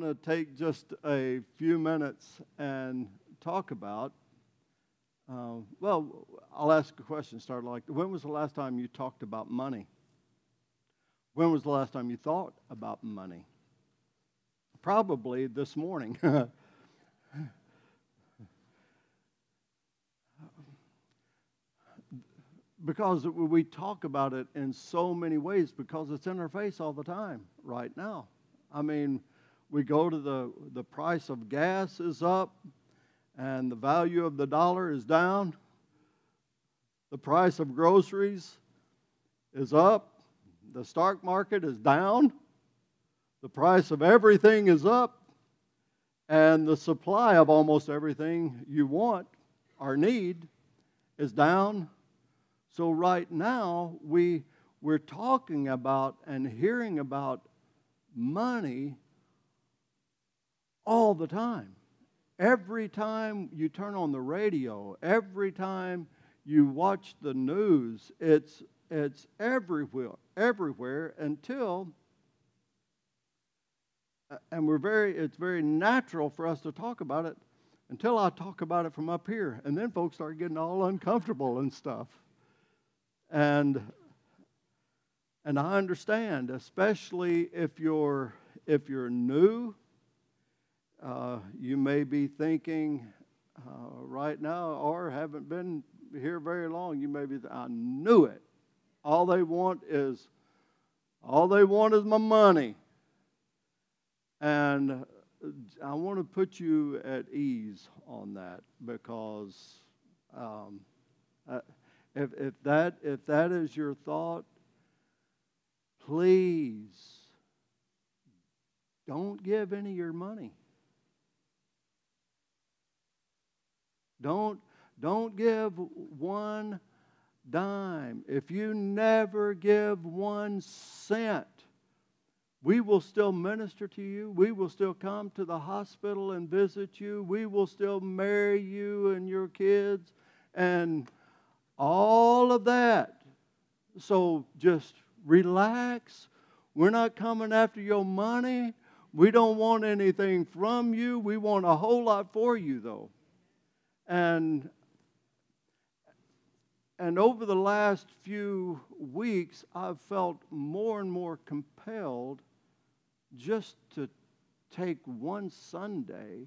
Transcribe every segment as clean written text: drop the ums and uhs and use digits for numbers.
want to take just a few minutes and talk about, well, I'll ask a question, start like, when was the last time you talked about money? When was the last time you thought about money? Probably this morning. Because we talk about it in so many ways because it's in our face all the time right now. I mean, we go to the price of gas is up and the value of the dollar is down. The price of groceries is up. The stock market is down. The price of everything is up. And the supply of almost everything you want or need is down. So right now, we're talking about and hearing about money all the time. Every time you turn on the radio, every time you watch the news, it's everywhere until, and it's very natural for us to talk about it until I talk about it from up here, and then folks start getting all uncomfortable and stuff. And I understand, especially if you're new, you may be thinking right now, or haven't been here very long. You may be, I knew it. All they want is my money. And I want to put you at ease on that because. If that is your thought, please don't give any of your money. Don't give one dime. If you never give 1 cent, we will still minister to you. We will still come to the hospital and visit you. We will still marry you and your kids and all of that. So just relax. We're not coming after your money. We don't want anything from you. We want a whole lot for you, though. And over the last few weeks, I've felt more and more compelled just to take one Sunday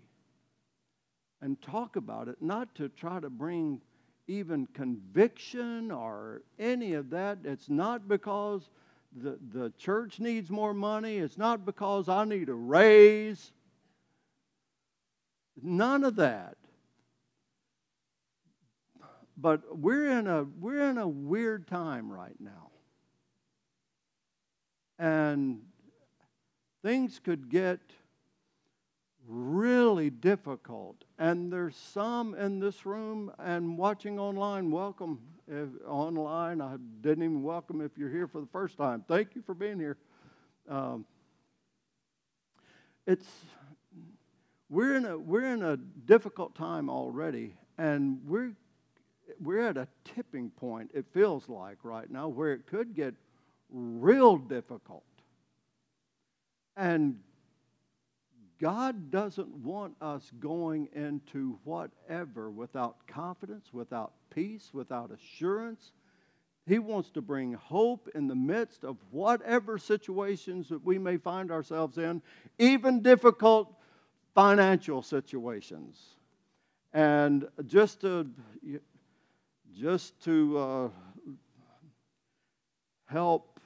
and talk about it, not to try to bring even conviction or any of that. It's not because the church needs more money. It's not because I need a raise. None of that. But we're in a weird time right now. And things could get really difficult, and there's some in this room and watching online. Welcome online. I didn't even welcome if you're here for the first time. Thank you for being here. We're in a difficult time already, and we're at a tipping point. It feels like right now where it could get real difficult, and God doesn't want us going into whatever without confidence, without peace, without assurance. He wants to bring hope in the midst of whatever situations that we may find ourselves in, even difficult financial situations. And just to help.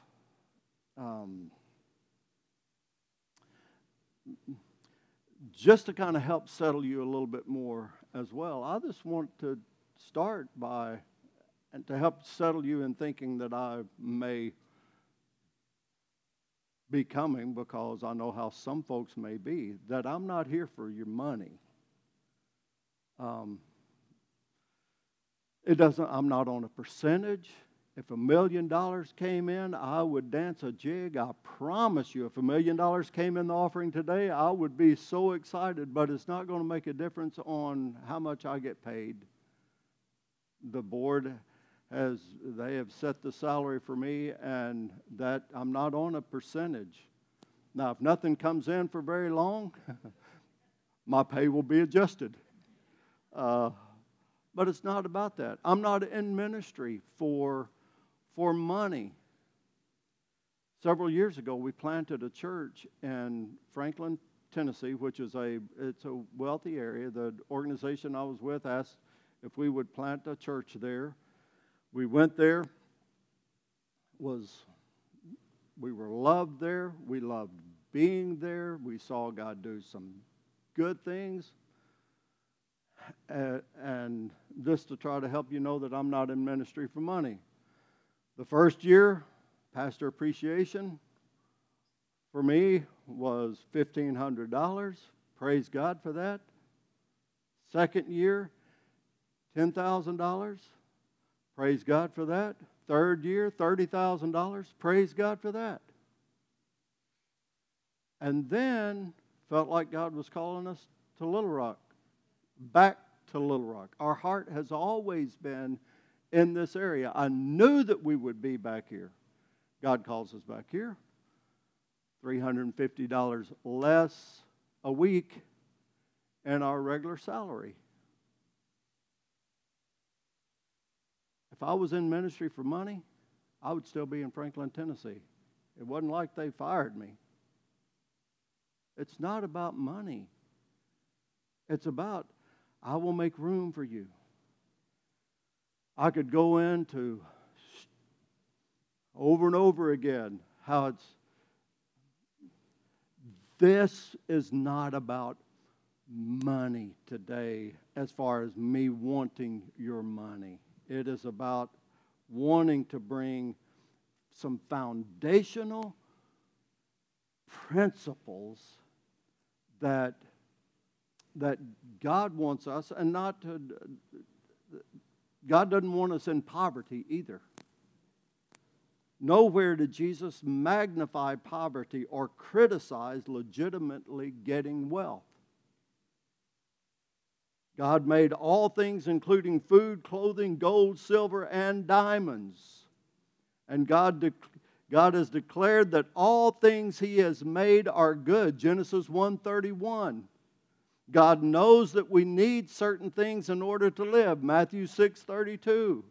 Just to kind of help settle you a little bit more as well, I just want to start by, and to help settle you in thinking that I may be coming, because I know how some folks may be, that I'm not here for your money. I'm not on a percentage. If $1 million came in, I would dance a jig. I promise you, if $1 million came in the offering today, I would be so excited, but it's not going to make a difference on how much I get paid. The board they have set the salary for me, and that I'm not on a percentage. Now, if nothing comes in for very long, my pay will be adjusted. But it's not about that. I'm not in ministry for money. Several years ago, we planted a church in Franklin, Tennessee, which is a wealthy area. The organization I was with asked if we would plant a church there. We went there. We were loved there. We loved being there. We saw God do some good things. And this to try to help you know that I'm not in ministry for money. The first year, pastor appreciation for me was $1,500. Praise God for that. Second year, $10,000. Praise God for that. Third year, $30,000. Praise God for that. And then felt like God was calling us to Little Rock, back to Little Rock. Our heart has always been in this area. I knew that we would be back here. God calls us back here. $350 less a week in our regular salary. If I was in ministry for money, I would still be in Franklin, Tennessee. It wasn't like they fired me. It's not about money. It's about, I will make room for you. I could go into over and over again how it's, this is not about money today as far as me wanting your money. It is about wanting to bring some foundational principles that God wants us, and not to, God doesn't want us in poverty either. Nowhere did Jesus magnify poverty or criticize legitimately getting wealth. God made all things, including food, clothing, gold, silver, and diamonds. And God has declared that all things He has made are good. Genesis 1:31. God knows that we need certain things in order to live. Matthew 6:32.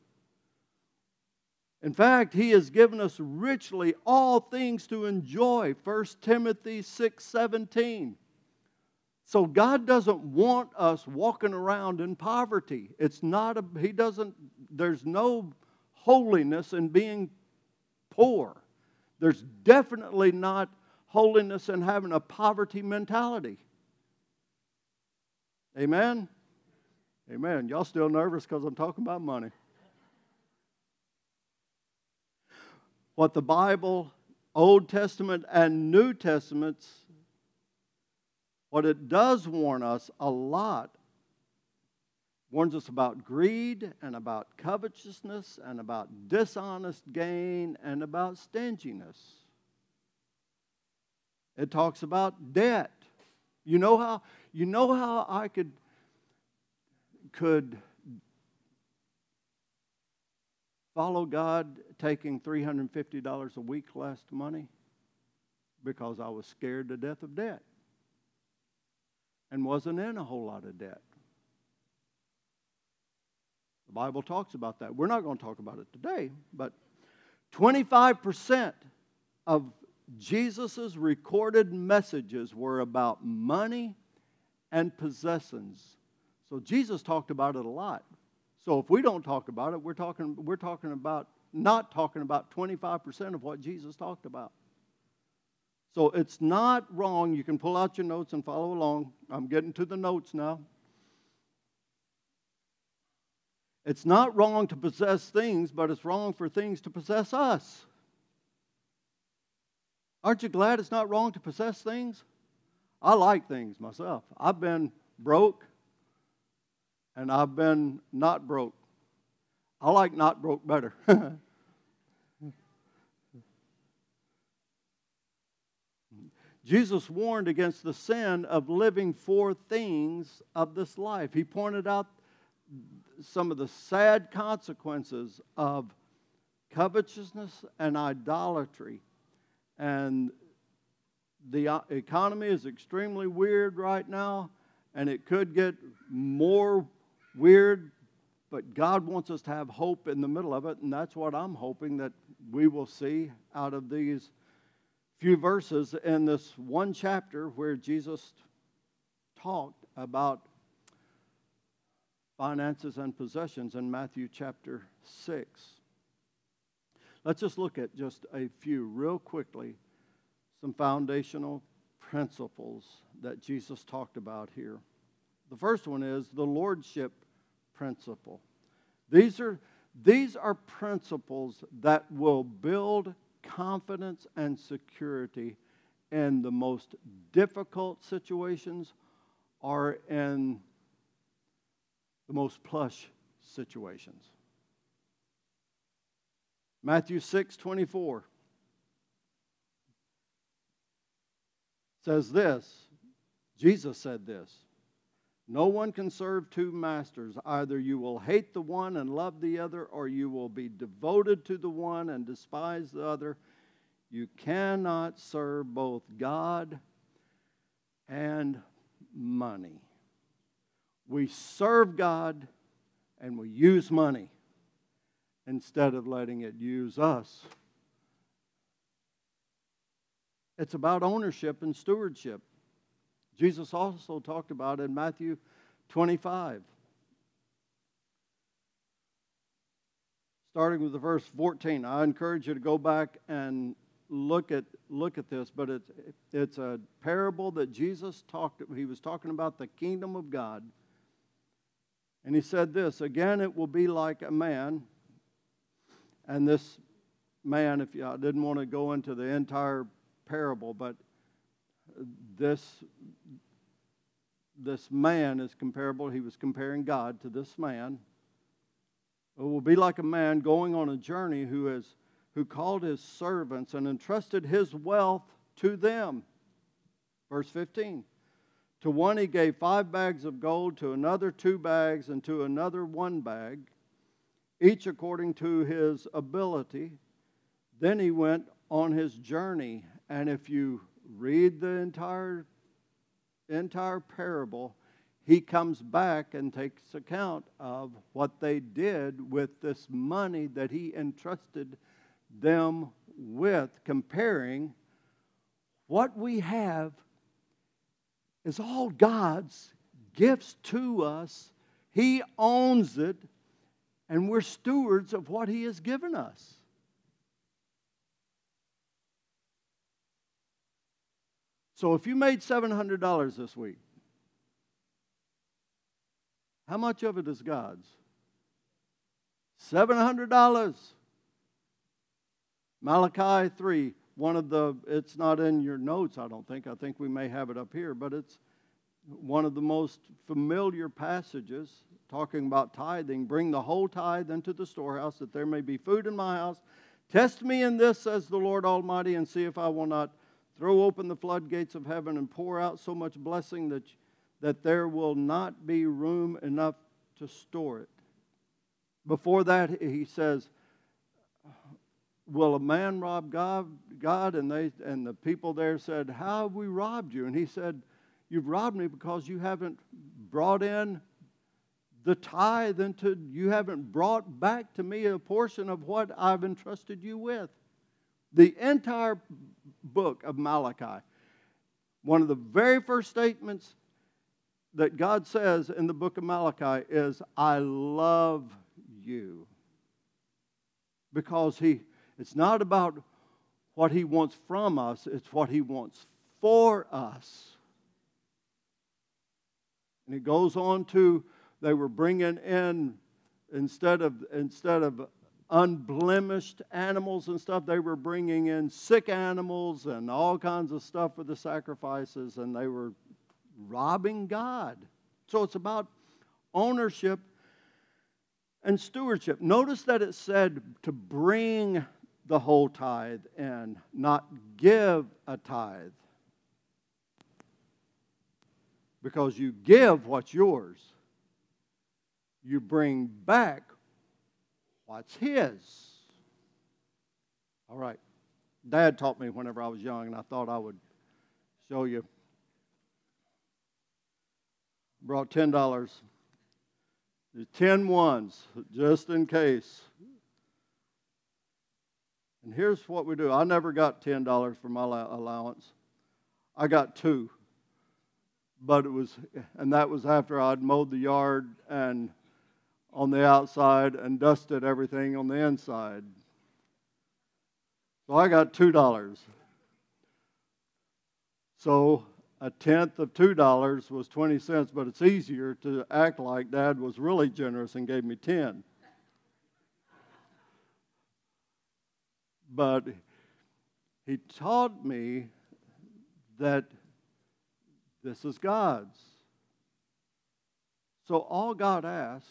In fact, He has given us richly all things to enjoy. 1 Timothy 6:17. So God doesn't want us walking around in poverty. It's not there's no holiness in being poor. There's definitely not holiness in having a poverty mentality. Amen? Amen. Y'all still nervous because I'm talking about money. What the Bible, Old Testament and New Testaments, but it does warn us a lot. Warns us about greed and about covetousness and about dishonest gain and about stinginess. It talks about debt. You know how I could follow God taking $350 a week less money? Because I was scared to death of debt. And wasn't in a whole lot of debt. The Bible talks about that. We're not going to talk about it today, but 25% of Jesus' recorded messages were about money and possessions. So Jesus talked about it a lot. So if we don't talk about it, we're talking about not talking about 25% of what Jesus talked about. So it's not wrong. You can pull out your notes and follow along. I'm getting to the notes now. It's not wrong to possess things, but it's wrong for things to possess us. Aren't you glad it's not wrong to possess things? I like things myself. I've been broke, and I've been not broke. I like not broke better. Jesus warned against the sin of living for things of this life. He pointed out some of the sad consequences of covetousness and idolatry. And the economy is extremely weird right now, and it could get more weird, but God wants us to have hope in the middle of it, and that's what I'm hoping that we will see out of these few verses in this one chapter where Jesus talked about finances and possessions in Matthew chapter 6. Let's just look at just a few real quickly, some foundational principles that Jesus talked about here. The first one is the lordship principle. These are principles that will build confidence and security in the most difficult situations or in the most plush situations. Matthew 6:24 says this. Jesus said this: "No one can serve two masters. Either you will hate the one and love the other, or you will be devoted to the one and despise the other. You cannot serve both God and money." We serve God and we use money instead of letting it use us. It's about ownership and stewardship. Jesus also talked about it in Matthew 25. Starting with the verse 14, I encourage you to go back and look at this, but it's a parable that Jesus talked. He was talking about the kingdom of God. And he said this: "Again, it will be like a man." And this man, I didn't want to go into the entire parable, but this man is comparable. He was comparing God to this man. "It will be like a man going on a journey who called his servants and entrusted his wealth to them." Verse 15. "To one he gave 5 bags of gold, to another 2 bags, and to another 1 bag, each according to his ability. Then he went on his journey." And if you read the entire parable, he comes back and takes account of what they did with this money that he entrusted them with, comparing what we have is all God's gifts to us. He owns it, and we're stewards of what He has given us. So if you made $700 this week, how much of it is God's? $700. Malachi 3, it's not in your notes, I don't think. I think we may have it up here, but it's one of the most familiar passages talking about tithing. "Bring the whole tithe into the storehouse, that there may be food in my house. Test me in this, says the Lord Almighty, and see if I will not throw open the floodgates of heaven and pour out so much blessing that there will not be room enough to store it." Before that, he says, "Will a man rob God?" And the people there said, "How have we robbed you?" And he said, "You've robbed me because you haven't brought in the tithe you haven't brought back to me a portion of what I've entrusted you with." The entire book of Malachi, one of the very first statements that God says in the book of Malachi is, "I love you." Because it's not about what He wants from us, it's what He wants for us. And it goes on to, they were bringing in, instead of unblemished animals and stuff, they were bringing in sick animals and all kinds of stuff for the sacrifices, and they were robbing God. So it's about ownership and stewardship. Notice that it said to bring the whole tithe and not give a tithe. Because you give what's yours, you bring back what's His. All right. Dad taught me whenever I was young, and I thought I would show you. Brought $10. There's 10 ones, just in case. And here's what we do. I never got $10 for my allowance. I got $2. But it was, and that was after I'd mowed the yard and on the outside and dusted everything on the inside. So I got $2. So a tenth of $2 was 20 cents, but it's easier to act like Dad was really generous and gave me 10. But he taught me that this is God's. So all God asks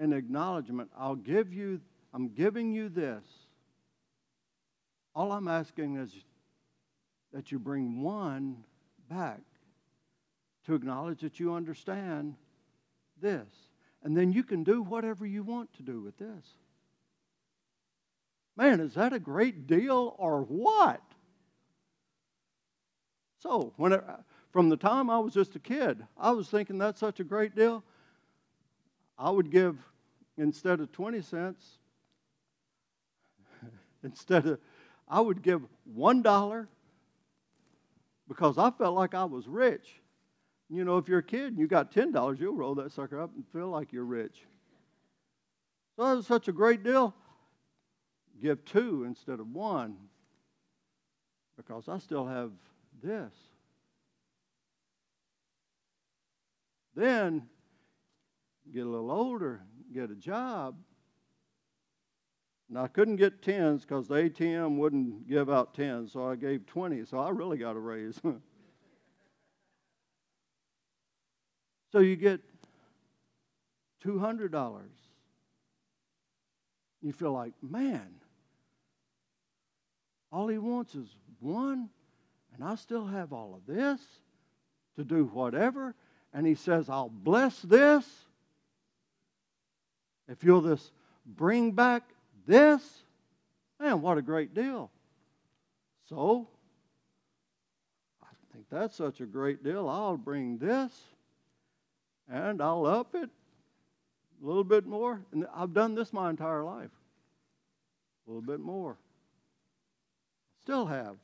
in acknowledgement, I'm giving you this. All I'm asking is that you bring one back to acknowledge that you understand this. And then you can do whatever you want to do with this. Man, is that a great deal or what? So, from the time I was just a kid, I was thinking that's such a great deal. I would give, instead of 20 cents, I would give $1 because I felt like I was rich. You know, if you're a kid and you got $10, you'll roll that sucker up and feel like you're rich. So that was such a great deal. Give $2 instead of $1 because I still have this. Then, get a little older, get a job. Now, I couldn't get 10s because the ATM wouldn't give out 10s, so I gave 20, so I really got a raise. So you get $200. You feel like, man, all he wants is one, and I still have all of this to do whatever. And he says, I'll bless this if you'll just bring back this. Man, what a great deal. So, I think that's such a great deal. I'll bring this, and I'll up it a little bit more. And I've done this my entire life. A little bit more. Still have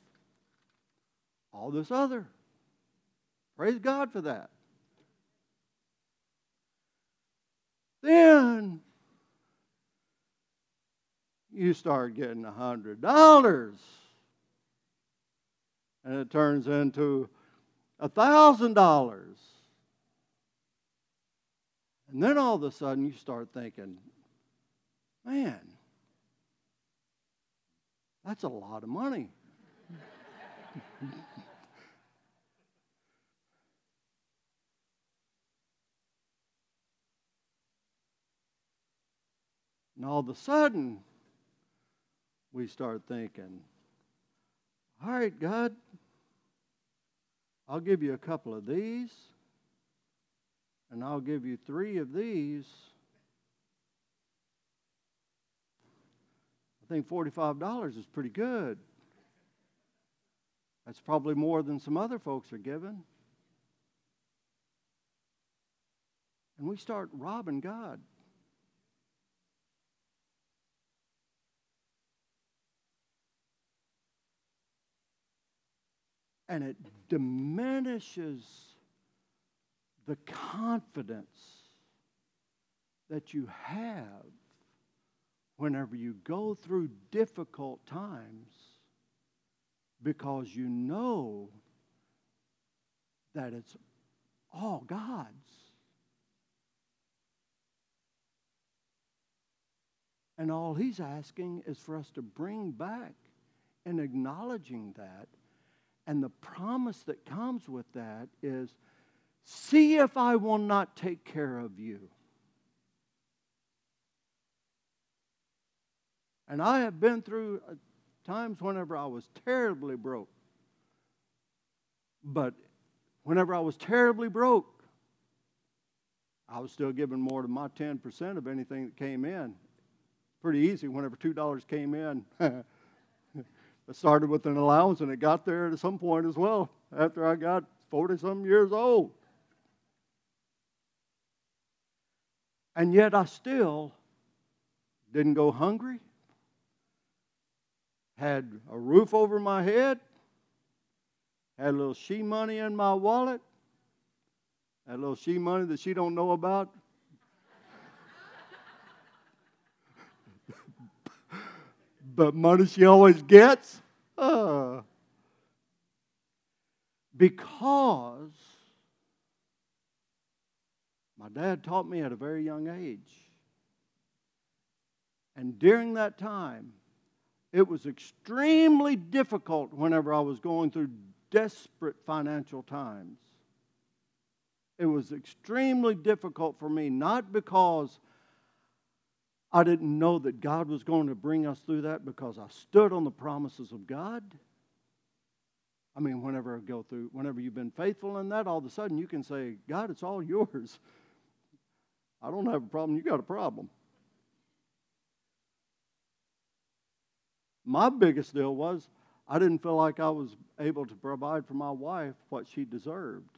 all this other. Praise God for that. Then you start getting $100, and it turns into $1,000. And then all of a sudden you start thinking, man, that's a lot of money. And all of a sudden, we start thinking, all right, God, I'll give you a couple of these, and I'll give you 3 of these. I think $45 is pretty good. That's probably more than some other folks are giving. And we start robbing God. And it diminishes the confidence that you have whenever you go through difficult times, because you know that it's all God's. And all He's asking is for us to bring back and acknowledging that. And the promise that comes with that is, see if I will not take care of you. And I have been through times whenever I was terribly broke. But whenever I was terribly broke, I was still giving more than my 10% of anything that came in. Pretty easy whenever $2 came in. It started with an allowance, and it got there at some point as well, after I got 40-some years old. And yet I still didn't go hungry, had a roof over my head, had a little she money in my wallet, had a little she money that she don't know about. But money she always gets. Because my dad taught me at a very young age. And during that time, it was extremely difficult whenever I was going through desperate financial times. It was extremely difficult for me, not because I didn't know that God was going to bring us through that, because I stood on the promises of God. I mean, whenever you've been faithful in that, all of a sudden you can say, God, it's all yours. I don't have a problem. You got a problem. My biggest deal was I didn't feel like I was able to provide for my wife what she deserved.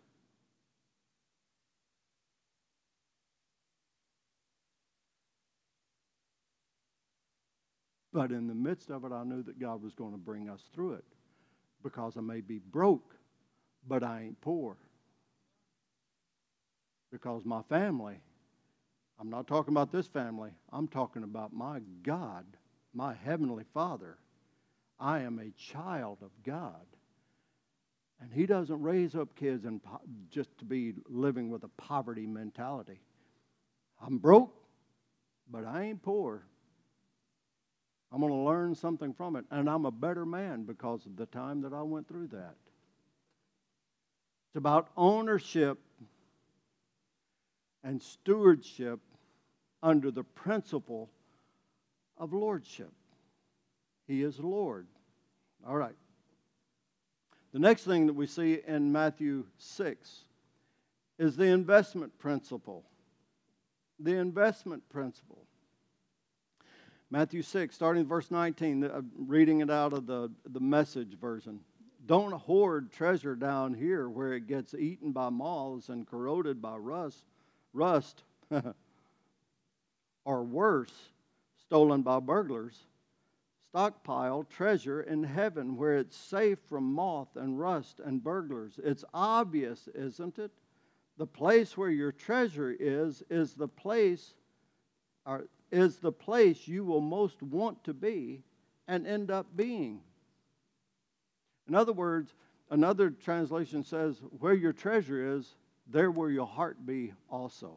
But in the midst of it, I knew that God was going to bring us through it, because I may be broke, but I ain't poor. Because my family, I'm not talking about this family, I'm talking about my God, my Heavenly Father. I am a child of God. And He doesn't raise up kids and just to be living with a poverty mentality. I'm broke, but I ain't poor. I'm going to learn something from it. And I'm a better man because of the time that I went through that. It's about ownership and stewardship under the principle of lordship. He is Lord. All right. The next thing that we see in Matthew 6 is the investment principle. The investment principle. Matthew 6, starting in verse 19, reading it out of the Message version. Don't hoard treasure down here where it gets eaten by moths and corroded by rust, or worse, stolen by burglars. Stockpile treasure in heaven where it's safe from moth and rust and burglars. It's obvious, isn't it? The place where your treasure is the place... is the place you will most want to be and end up being. In other words, another translation says, where your treasure is, there will your heart be also.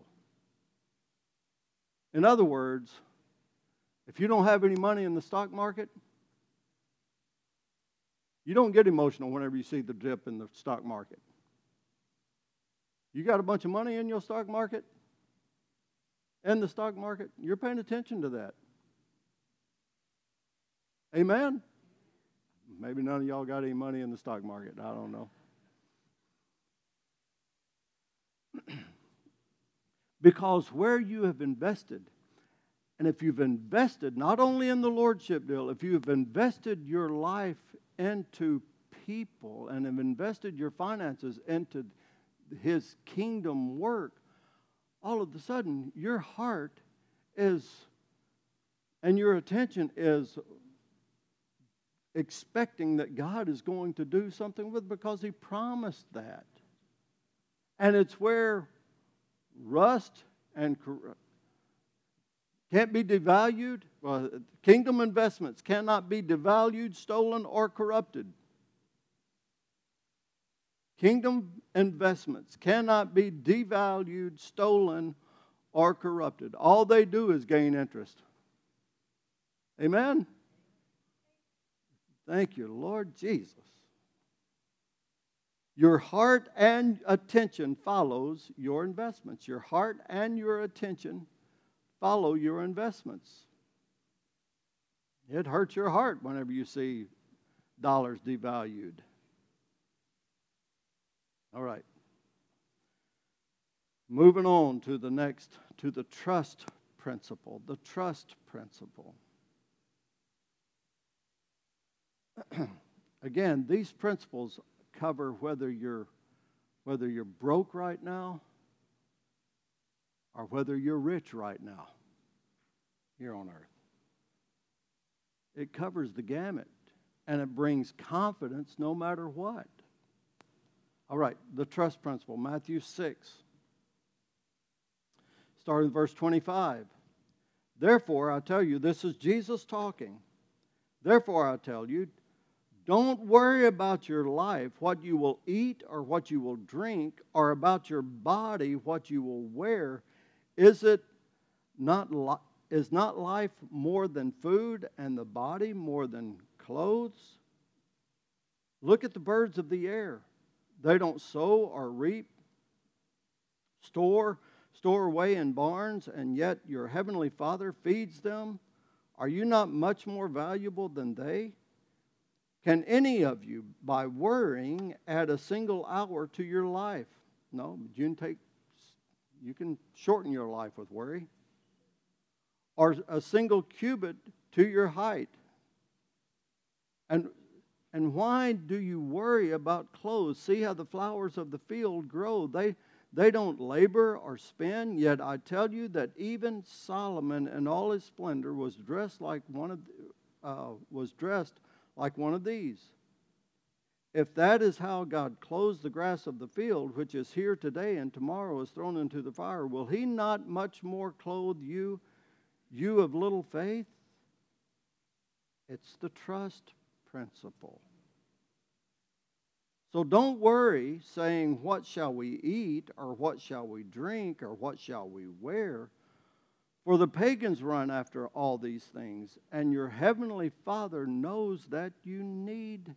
In other words, if you don't have any money in the stock market, you don't get emotional whenever you see the dip in the stock market. You got a bunch of money in your stock market? And the stock market, you're paying attention to that. Amen? Maybe none of y'all got any money in the stock market. I don't know. Because where you have invested, and if you've invested not only in the lordship deal, if you've invested your life into people and have invested your finances into His kingdom work, all of a sudden, your heart is, and your attention is expecting that God is going to do something with, because He promised that. And it's where rust and can't be devalued. Well, kingdom investments cannot be devalued, stolen, or corrupted. Kingdom investments cannot be devalued, stolen, or corrupted. All they do is gain interest. Amen? Thank you, Lord Jesus. Your heart and attention follows your investments. Your heart and your attention follow your investments. It hurts your heart whenever you see dollars devalued. All right. Moving on to the next, to the trust principle. The trust principle. Again, these principles cover whether you're broke right now or whether you're rich right now here on earth. It covers the gamut, and it brings confidence no matter what. All right, the trust principle, Matthew 6. Starting in verse 25. Therefore, I tell you, this is Jesus talking. Therefore, I tell you, don't worry about your life, what you will eat or what you will drink, or about your body, what you will wear. Is not life more than food, and the body more than clothes? Look at the birds of the air. They don't sow or reap, store away in barns, and yet your heavenly Father feeds them. Are you not much more valuable than they? Can any of you, by worrying, add a single hour to your life? No, you can shorten your life with worry. Or a single cubit to your height. And why do you worry about clothes? See how the flowers of the field grow. They don't labor or spin, yet I tell you that even Solomon in all his splendor was dressed like one of these. If that is how God clothes the grass of the field, which is here today and tomorrow is thrown into the fire, will he not much more clothe you, you of little faith? It's the trust principle. So don't worry saying, what shall we eat, or what shall we drink, or what shall we wear? For the pagans run after all these things, and your heavenly Father knows that you need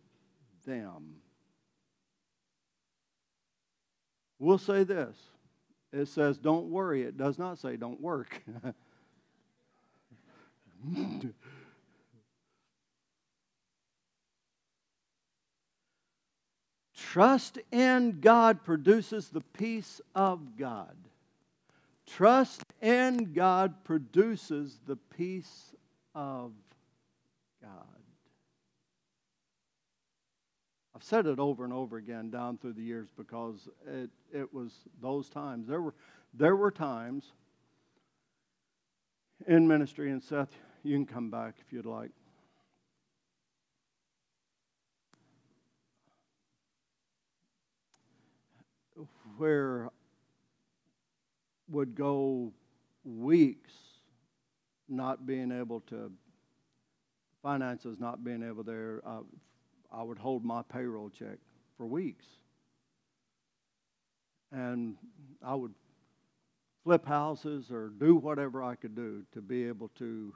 them. We'll say this. It says, don't worry. It does not say, don't work. Trust in God produces the peace of God. Trust in God produces the peace of God. I've said it over and over again down through the years because it was those times. There were times in ministry, and Seth, you can come back if you'd like. Where would go weeks not being able to, finances not being able there. I would hold my payroll check for weeks. And I would flip houses or do whatever I could do to be able to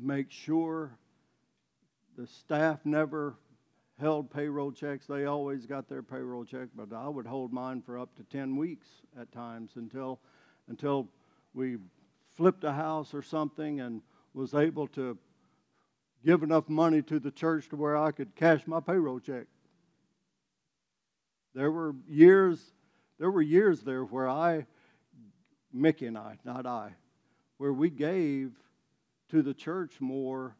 make sure the staff never held payroll checks. They always got their payroll check, but I would hold mine for up to 10 weeks at times until we flipped a house or something and was able to give enough money to the church to where I could cash my payroll check. There were years there where Mickey and I, where we gave to the church more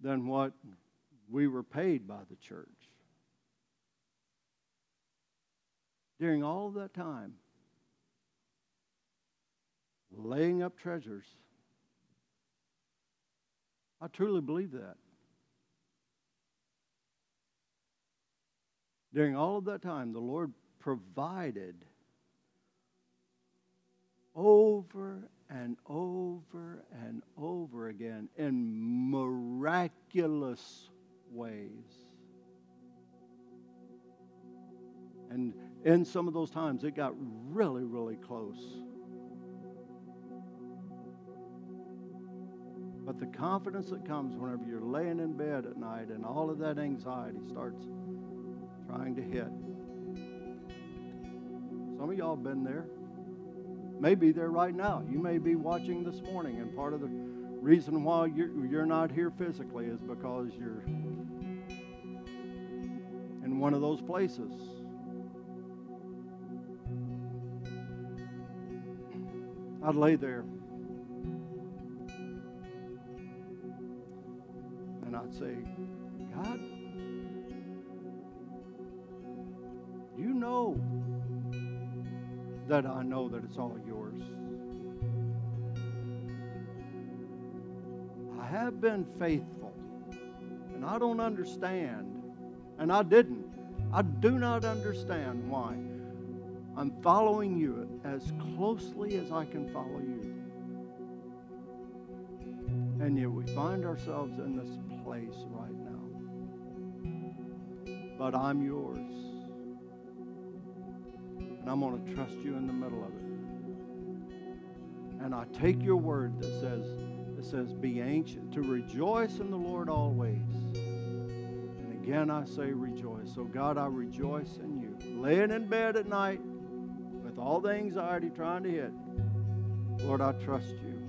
than what we were paid by the church. During all of that time, laying up treasures. I truly believe that. During all of that time, the Lord provided over and over and over again in miraculous ways. And in some of those times, it got really, really close. But the confidence that comes whenever you're laying in bed at night and all of that anxiety starts trying to hit. Some of y'all have been there. May be there right now. You may be watching this morning, and part of the reason why you're not here physically is because you're in one of those places. I'd lay there And I'd say, God, you know that I know that it's all yours. I have been faithful, and I don't understand, and I do not understand why. I'm following you as closely as I can follow you. And yet we find ourselves in this place right now. But I'm yours. And I'm going to trust you in the middle of it. And I take your word that says, be anxious, to rejoice in the Lord always. And again I say rejoice. So God, I rejoice in you. Laying in bed at night, all the anxiety trying to hit, Lord, I trust you,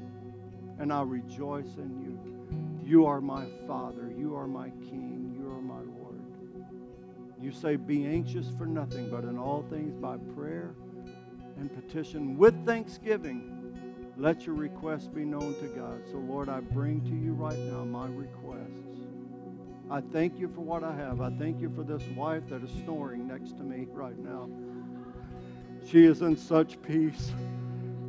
and I rejoice in you. You are my Father. You are my King. You are my Lord. You say, be anxious for nothing, but in all things by prayer and petition with thanksgiving, let your requests be known to God. So, Lord, I bring to you right now my requests. I thank you for what I have. I thank you for this wife that is snoring next to me right now. She is in such peace,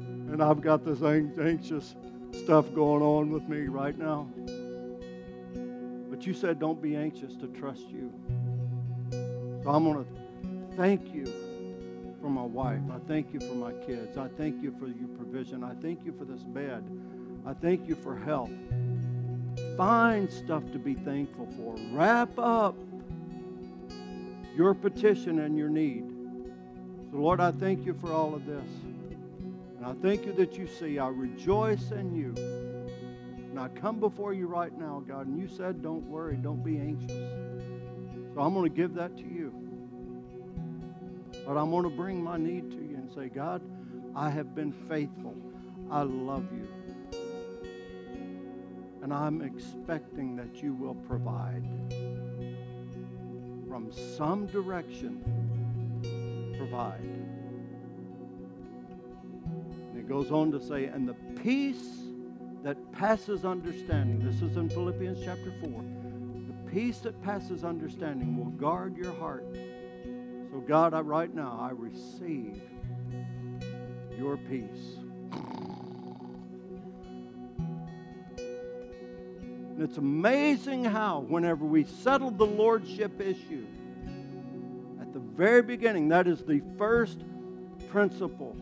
and I've got this anxious stuff going on with me right now. But you said don't be anxious, to trust you. So I'm going to thank you for my wife. I thank you for my kids. I thank you for your provision. I thank you for this bed. I thank you for health. Find stuff to be thankful for. Wrap up your petition and your need. So, Lord, I thank you for all of this. And I thank you that you see. I rejoice in you. And I come before you right now, God. And you said, don't worry, don't be anxious. So I'm going to give that to you. But I'm going to bring my need to you and say, God, I have been faithful. I love you. And I'm expecting that you will provide from some direction. Provide. And it goes on to say, and the peace that passes understanding, this is in Philippians chapter 4, the peace that passes understanding will guard your heart. So God, right now, I receive your peace. And it's amazing how whenever we settle the lordship issue, very beginning, that is the first principle,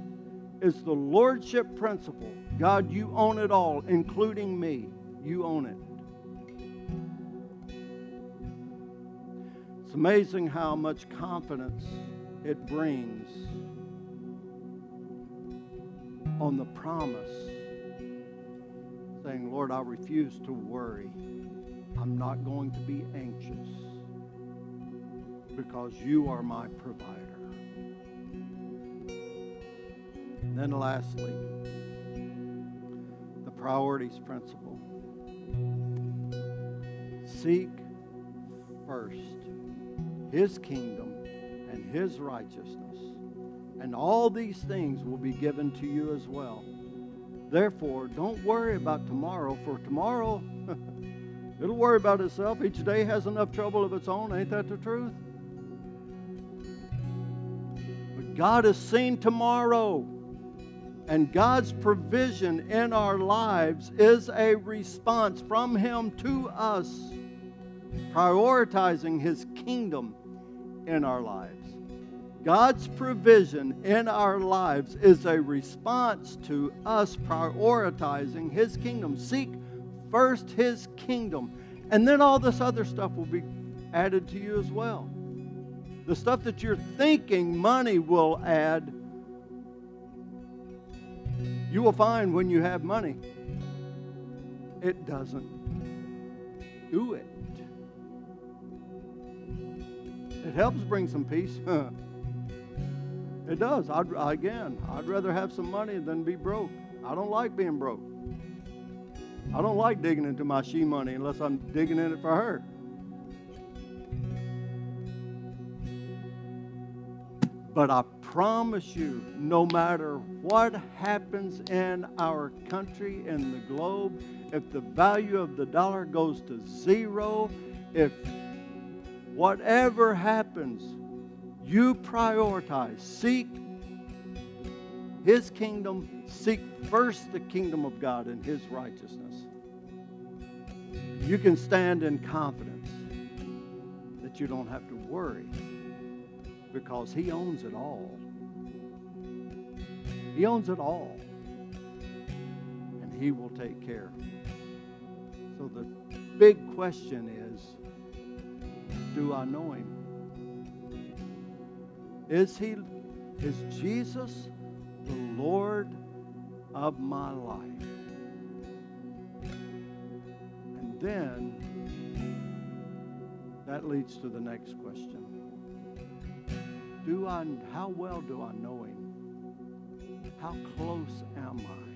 is the lordship principle. God, you own it all, including me. You own it. It's amazing how much confidence it brings on the promise, saying, Lord, I refuse to worry. I'm not going to be anxious, because you are my provider. And then lastly, the priorities principle. Seek first his kingdom and his righteousness, and all these things will be given to you as well. Therefore, don't worry about tomorrow, for tomorrow, it'll worry about itself. Each day has enough trouble of its own. Ain't that the truth? God has seen tomorrow, and God's provision in our lives is a response from Him to us, prioritizing His kingdom in our lives. God's provision in our lives is a response to us prioritizing His kingdom. Seek first His kingdom, and then all this other stuff will be added to you as well. The stuff that you're thinking money will add, you will find when you have money, it doesn't do it. It helps bring some peace. It does. I'd rather have some money than be broke. I don't like being broke. I don't like digging into my she money unless I'm digging in it for her. But I promise you, no matter what happens in our country and the globe, if the value of the dollar goes to zero, if whatever happens, you prioritize, seek His kingdom, seek first the kingdom of God and His righteousness. You can stand in confidence that you don't have to worry, because He owns it all. He owns it all. And He will take care. So the big question is, do I know Him? Is Jesus the Lord of my life? And then that leads to the next question. How well do I know Him? How close am I?